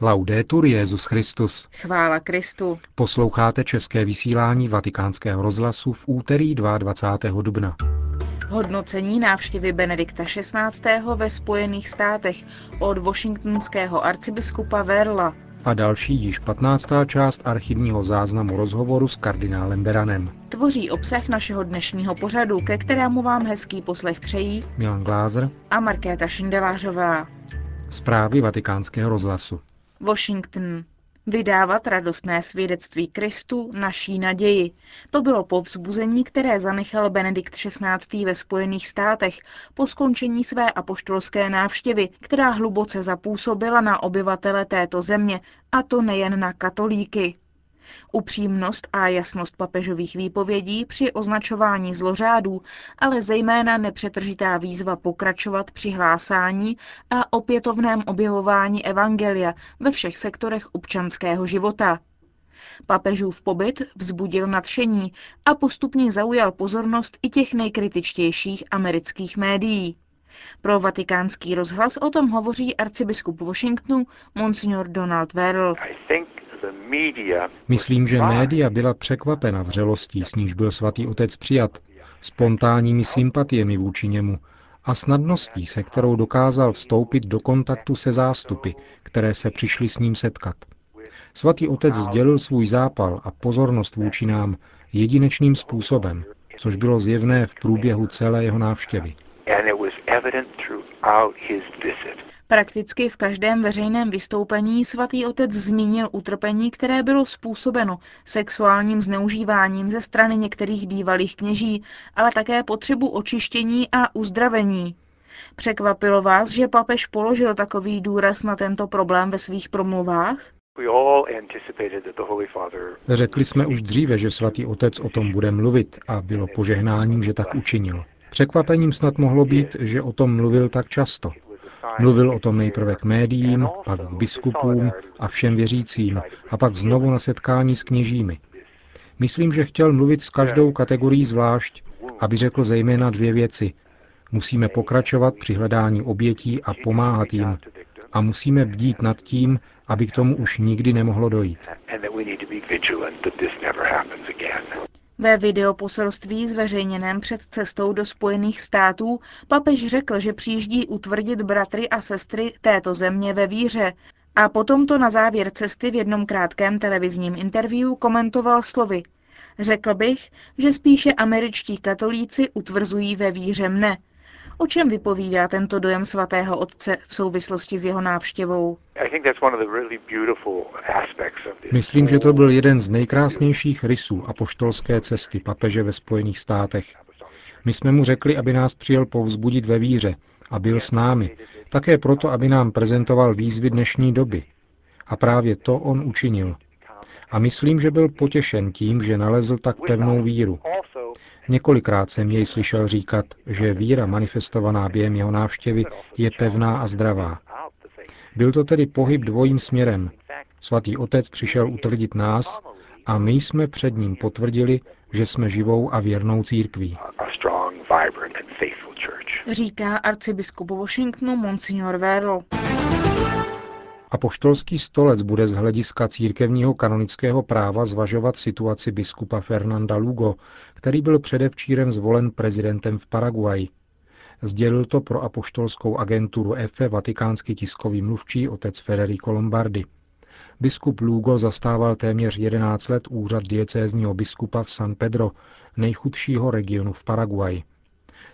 Laudetur Jesus Christus. Chvála Kristu. Posloucháte české vysílání Vatikánského rozhlasu v úterý 22. dubna. Hodnocení návštěvy Benedikta XVI. Ve Spojených státech od washingtonského arcibiskupa Wuerla. A další již 15. část archivního záznamu rozhovoru s kardinálem Beranem. Tvoří obsah našeho dnešního pořadu, ke kterému vám hezký poslech přejí Milan Glázer a Markéta Šindelářová. Zprávy Vatikánského rozhlasu. Washington. Vydávat radostné svědectví Kristu, naší naději. To bylo povzbuzení, které zanechal Benedikt XVI. Ve Spojených státech po skončení své apoštolské návštěvy, která hluboce zapůsobila na obyvatele této země, a to nejen na katolíky. Upřímnost a jasnost papežových výpovědí při označování zlořádů, ale zejména nepřetržitá výzva pokračovat při hlásání a opětovném objevování evangelia ve všech sektorech občanského života. Papežův pobyt vzbudil nadšení a postupně zaujal pozornost i těch nejkritičtějších amerických médií. Pro Vatikánský rozhlas o tom hovoří arcibiskup Washingtonu Monsignor Donald Wuerl. Myslím, že média byla překvapena vřelostí, s níž byl svatý otec přijat, spontánními sympatiemi vůči němu a snadností, se kterou dokázal vstoupit do kontaktu se zástupy, které se přišly s ním setkat. Svatý otec sdělil svůj zápal a pozornost vůči nám jedinečným způsobem, což bylo zjevné v průběhu celé jeho návštěvy. Prakticky v každém veřejném vystoupení svatý otec zmínil utrpení, které bylo způsobeno sexuálním zneužíváním ze strany některých bývalých kněží, ale také potřebu očištění a uzdravení. Překvapilo vás, že papež položil takový důraz na tento problém ve svých promluvách? Řekli jsme už dříve, že svatý otec o tom bude mluvit, a bylo požehnáním, že tak učinil. Překvapením snad mohlo být, že o tom mluvil tak často. Mluvil o tom nejprve k médiím, pak k biskupům a všem věřícím a pak znovu na setkání s kněžími. Myslím, že chtěl mluvit s každou kategorií zvlášť, aby řekl zejména dvě věci. Musíme pokračovat při hledání obětí a pomáhat jim. A musíme bdít nad tím, aby k tomu už nikdy nemohlo dojít. Ve videoposelství zveřejněném před cestou do Spojených států papež řekl, že přijíždí utvrdit bratry a sestry této země ve víře. A potom to na závěr cesty v jednom krátkém televizním interview komentoval slovy: "Řekl bych, že spíše američtí katolíci utvrzují ve víře mne." O čem vypovídá tento dojem svatého otce v souvislosti s jeho návštěvou? Myslím, že to byl jeden z nejkrásnějších rysů apoštolské cesty papeže ve Spojených státech. My jsme mu řekli, aby nás přijel povzbudit ve víře a byl s námi, také proto, aby nám prezentoval výzvy dnešní doby. A právě to on učinil. A myslím, že byl potěšen tím, že nalezl tak pevnou víru. Několikrát jsem jej slyšel říkat, že víra manifestovaná během jeho návštěvy je pevná a zdravá. Byl to tedy pohyb dvojím směrem. Svatý otec přišel utvrdit nás a my jsme před ním potvrdili, že jsme živou a věrnou církví. Říká arcibiskup Washingtonu Monsignor Wuerl. Apoštolský stolec bude z hlediska církevního kanonického práva zvažovat situaci biskupa Fernanda Lugo, který byl předevčírem zvolen prezidentem v Paraguaji. Sdělil to pro apoštolskou agenturu EFE vatikánský tiskový mluvčí otec Federico Lombardi. Biskup Lugo zastával téměř 11 let úřad diecézního biskupa v San Pedro, nejchudšího regionu v Paraguaji.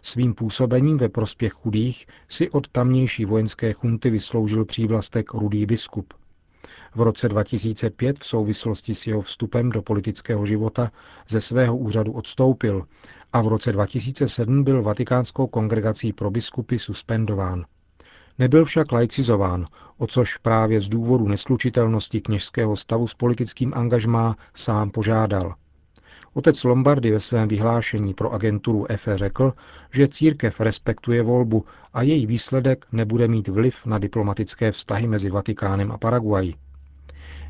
Svým působením ve prospěch chudých si od tamnější vojenské chunty vysloužil přívlastek rudý biskup. V roce 2005 v souvislosti s jeho vstupem do politického života ze svého úřadu odstoupil a v roce 2007 byl Vatikánskou kongregací pro biskupy suspendován. Nebyl však laicizován, o což právě z důvodu neslučitelnosti kněžského stavu s politickým angažmá sám požádal. Otec Lombardi ve svém vyhlášení pro agenturu EFE řekl, že církev respektuje volbu a její výsledek nebude mít vliv na diplomatické vztahy mezi Vatikánem a Paraguají.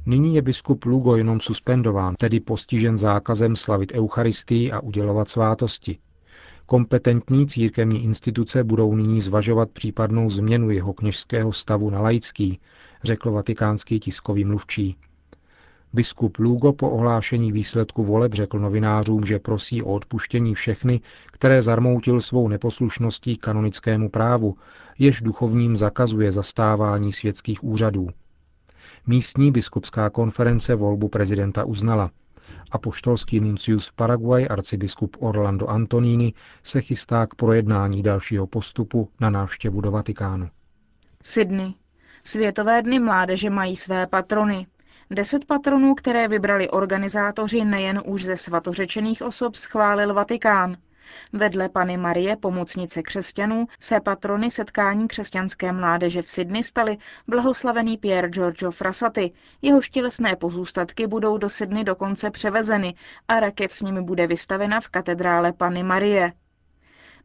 Nyní je biskup Lugo jenom suspendován, tedy postižen zákazem slavit eucharistii a udělovat svátosti. Kompetentní církevní instituce budou nyní zvažovat případnou změnu jeho kněžského stavu na laický, řekl vatikánský tiskový mluvčí. Biskup Lugo po ohlášení výsledku voleb řekl novinářům, že prosí o odpuštění všechny, které zarmoutil svou neposlušností kanonickému právu, jež duchovním zakazuje zastávání světských úřadů. Místní biskupská konference volbu prezidenta uznala. Apoštolský nuncius v Paraguay, arcibiskup Orlando Antonini, se chystá k projednání dalšího postupu na návštěvu do Vatikánu. Sydney. Světové dny mládeže mají své patrony. 10 patronů, které vybrali organizátoři nejen už ze svatořečených osob, schválil Vatikán. Vedle Panny Marie, pomocnice křesťanů, se patrony setkání křesťanské mládeže v Sydney staly blahoslavený Pier Giorgio Frassati. Jeho tělesné pozůstatky budou do Sydney dokonce převezeny a rakev s nimi bude vystavena v katedrále Panny Marie.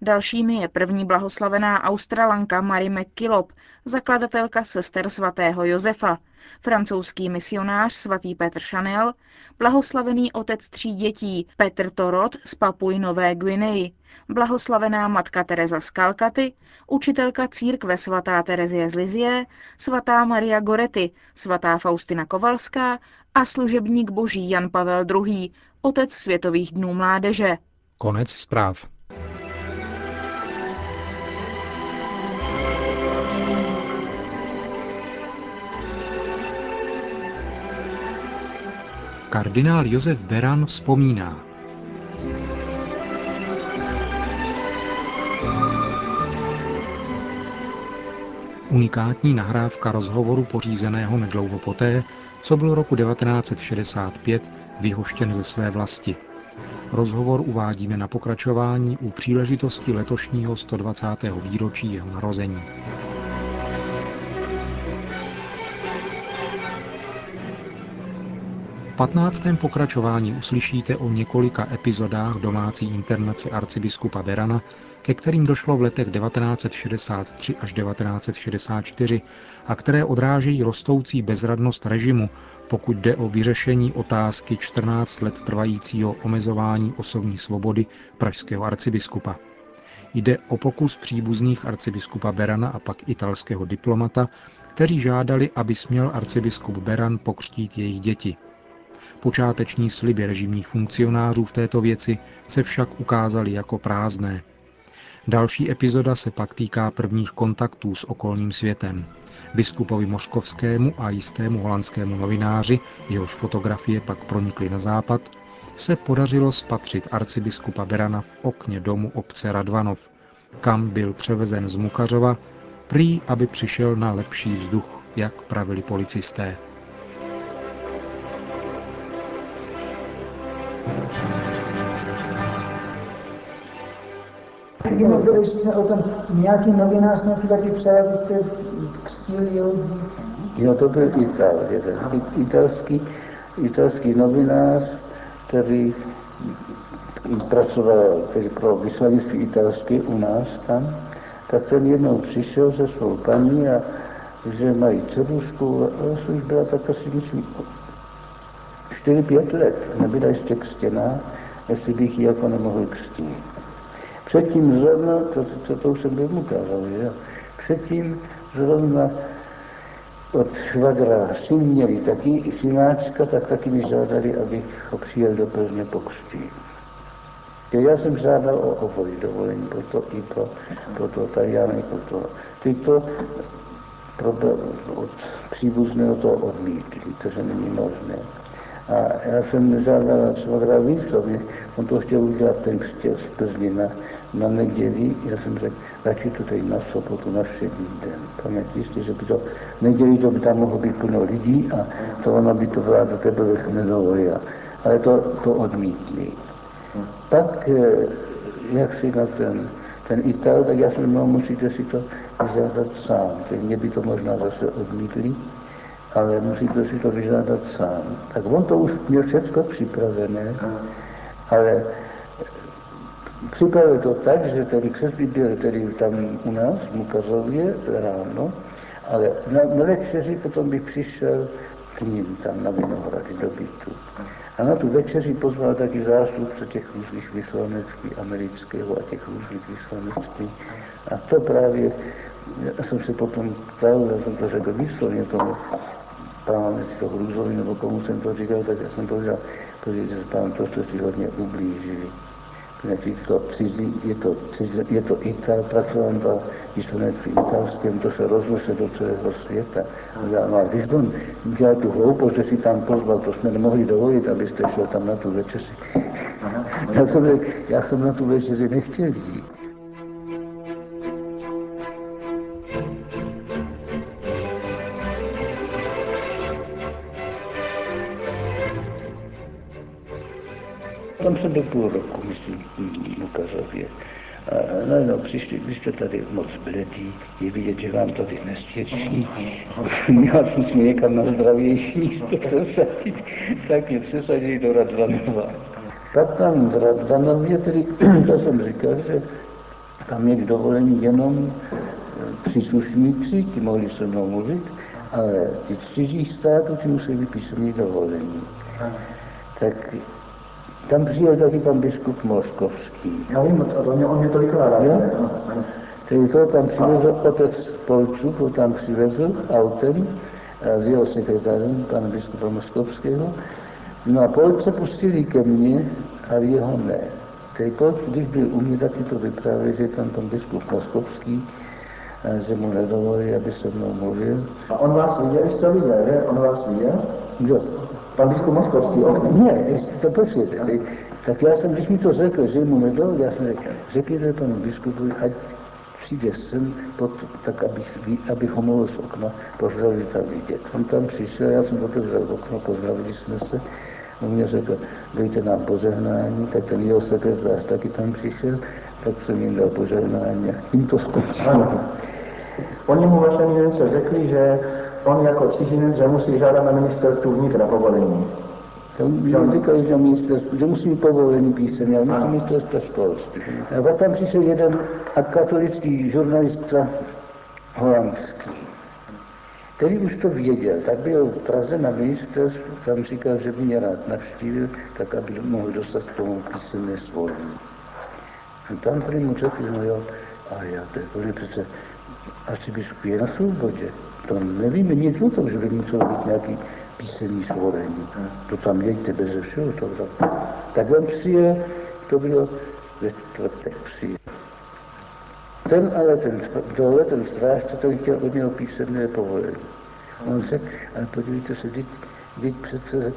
Dalšími je první blahoslavená Australanka Mary McKillop, zakladatelka sester svatého Josefa, francouzský misionář svatý Petr Chanel, blahoslavený otec 3 dětí Petr Torot z Papuji Nové Guineji, blahoslavená matka Tereza z Kalkaty, učitelka církve svatá Terezie z Lizie, svatá Maria Goretti, svatá Faustina Kowalská a služebník boží Jan Pavel II, otec Světových dnů mládeže. Konec zpráv. Kardinál Josef Beran vzpomíná. Unikátní nahrávka rozhovoru pořízeného nedlouho poté, co byl roku 1965 vyhoštěn ze své vlasti. Rozhovor uvádíme na pokračování u příležitosti letošního 120. výročí jeho narození. V 15. pokračování uslyšíte o několika epizodách domácí internace arcibiskupa Berana, ke kterým došlo v letech 1963 až 1964 a které odrážejí rostoucí bezradnost režimu, pokud jde o vyřešení otázky 14 let trvajícího omezování osobní svobody pražského arcibiskupa. Jde o pokus příbuzných arcibiskupa Berana a pak italského diplomata, kteří žádali, aby směl arcibiskup Beran pokřtít jejich děti. Počáteční sliby režimních funkcionářů v této věci se však ukázaly jako prázdné. Další epizoda se pak týká prvních kontaktů s okolním světem. Biskupovi Možkovskému a jistému holandskému novináři, jehož fotografie pak pronikly na západ, se podařilo spatřit arcibiskupa Berana v okně domu obce Radvanov, kam byl převezen z Mukařova, prý aby přišel na lepší vzduch, jak pravili policisté. O tom nějaký novinář si taky přejel, že křtil jeho dítě. Jo, to byl Ital, jeden italský novinář, který pro vyslanectví italské u nás tam, tak ten jednou přišel se svou paní a že mají dcerušku, a už byla tak asi 4-5 let, nebyla ještě křtěná, jestli bych ji jako nemohl křtít. Předtím zrovna, to už jsem byl ukázal, že? Předtím zrovna od švagra syn měli taky synáčka, tak taky mi žádali, abych ho přijel do Plzně pokřtít. Já jsem žádal o obojí dovolení, proto i pro Tajana, i pro to. Tyto od příbuzného to odmítli, to že není možné. A já jsem žádal švagra výslovně, on to chtěl udělat ten křtěl z Plzně na neděli, já jsem řekl, radši to tady na sobotu, na všední den. Pamětí jste, že by to neděli, to by tam mohlo být plno lidí a to ona by to vláda tebe nedovolila. Ale to odmítli. Pak, jak si na ten Ital, tak já jsem měl musíte si to vyžádat sám. Teď mě by to možná zase odmítli, ale musíte si to vyžádat sám. Tak on to už měl všechno připravené, ale připravil to tak, že tady křesby byl tady tam u nás v Mukazově ráno, ale na večeři potom bych přišel k ním tam na Vinohrady do bytu. A na tu večeři pozval taky zástupce těch různých vyslanectví amerického a těch různých vyslanectví. A to právě, já jsem se potom ptal, já jsem to řekl výslovně tomu pánec toho Růzovi, nebo komu jsem to říkal, tak já jsem to říkal, protože se pán Torto si hodně ublížili. Je to Ital, pracoval na vyslanectví italském, to se rozložilo do celého světa. A když on dělal tu hloupost, že si tam pozval, to jsme nemohli dovolit, abyste šel tam na tu večeři. Já jsem na tu večeři nechtěl jít. Tam jsem byl půl roku, myslím, Lukazově. A najednou přišli, vy jste tady moc bledí, je vidět, že vám to tady nestěčí. Měla jsem si někam na zdravější místo přesadit, tak mě přesadili do Radvanova. Tak tam v Radvanově, tedy, to jsem říkal, že tam je k dovolení jenom příslušníci, ti mohli se mnou mluvit, ale ti z cizích států, ti museli písemně dovolení. Tak tam přijel taky pan biskup Možkovský. Já vím, on mě tolikrát rád. Tedy to tam přivezl otec Polčuk, ho tam přivezl autem s jeho sekretářem, pana biskupa Možkovského. No a Polce pustili ke mně, ale jeho ne. Tedy Polc, když byl u mě, taky to vyprávěl, že tam pan biskup Možkovský, že mu nedovolí, aby se mnou mluvil. A on vás viděl, ještě to viděl, ne? On vás viděl? Jo. Pan biskup Možkovský, ne, to počkejte. Tak já jsem, když mi to řekl, že mu nedal, já jsem řekl panu biskupovi, ať přijde sem, tak abych ho mohl z okna pozdravili tam vidět. On tam přišel, já jsem otevřel okno, pozdravili jsme se. On mě řekl, dejte nám požehnání, tak ten jeho sekretář taky tam přišel, tak jsem jim dal požehnání a tím to skončilo. Oni mu vlastně něco řekli, že on jako cizinec, že musí žádat na ministerstvu vnitra povolení. Tam říkali, že musí povolení písemně, ale musí ministerstva školství. A pak tam přišel jeden katolický žurnalista holandský, který už to věděl. Tak byl v Praze na ministerstvu, tam říkal, že by mě rád navštívil, tak aby mohl dostat k tomu písemné svolení. A tam tady mu řekl, no jo, a já to je přece arcibiskup je na svobodě. To nevíme nic o tom, že by muselo být nějaký písemný svolení. To tam jeďte beze všeho. Tak on přijel, to bylo ve čtvrtek přijel. Ten strážce, to chtěl od něho písemné povolení. On řekl, ale podívejte se, teď přece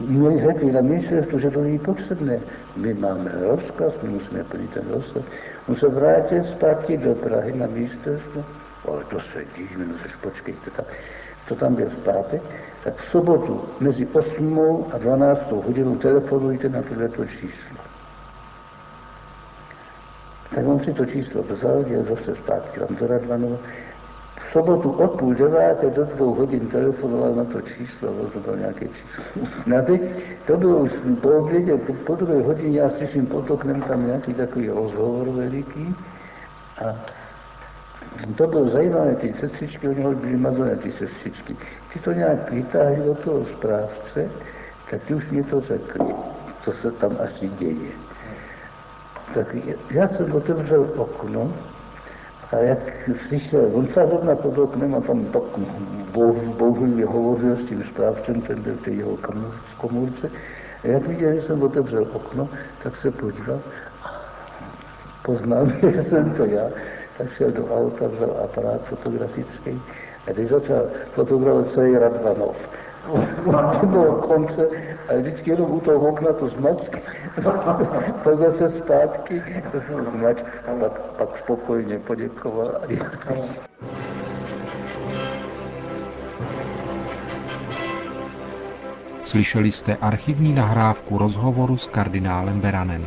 mě řekli na ministerstvu, že to není potřebné. My máme rozkaz, my musíme plnit ten rozkaz. On se vrátil zpátky do Prahy na ministerstvo. Ale to se dížme, no sež počkejte, to tam byl v pátek, tak v sobotu mezi 8. a 12. hodinou telefonujte na tohleto číslo. Tak on si to číslo vzal, jel zase zpátky tam do Radvanova. V sobotu od 8:30 do 2 hodin telefonoval na to číslo, to bylo nějaké číslo. A teď to bylo už po obědě, po 2 hodině já slyším pod oknem tam nějaký takový rozhovor veliký. A to bylo zajímavé, ty sestřičky, oni byly mazané, ty sestřičky. Ty to nějak vytáhli do toho zprávce, tak ty už mě to řekli, co se tam asi děje. Tak já jsem otevřel okno a jak slyšel, on se zrovna pod oknem a tam tak bouhlivě hovořil s tím zprávcem, ten byl v jeho komůrce. A jak viděl, že jsem otevřel okno, tak se podíval a poznal, že jsem to já. Tak šel do auta, vzal aparát fotografický a když začal fotografovat celý Radvanov. To bylo konce a vždycky jenom u toho okna to zmačk, to zase zpátky, to jsem zmačk a pak spokojně poděkoval. Slyšeli jste archivní nahrávku rozhovoru s kardinálem Beranem.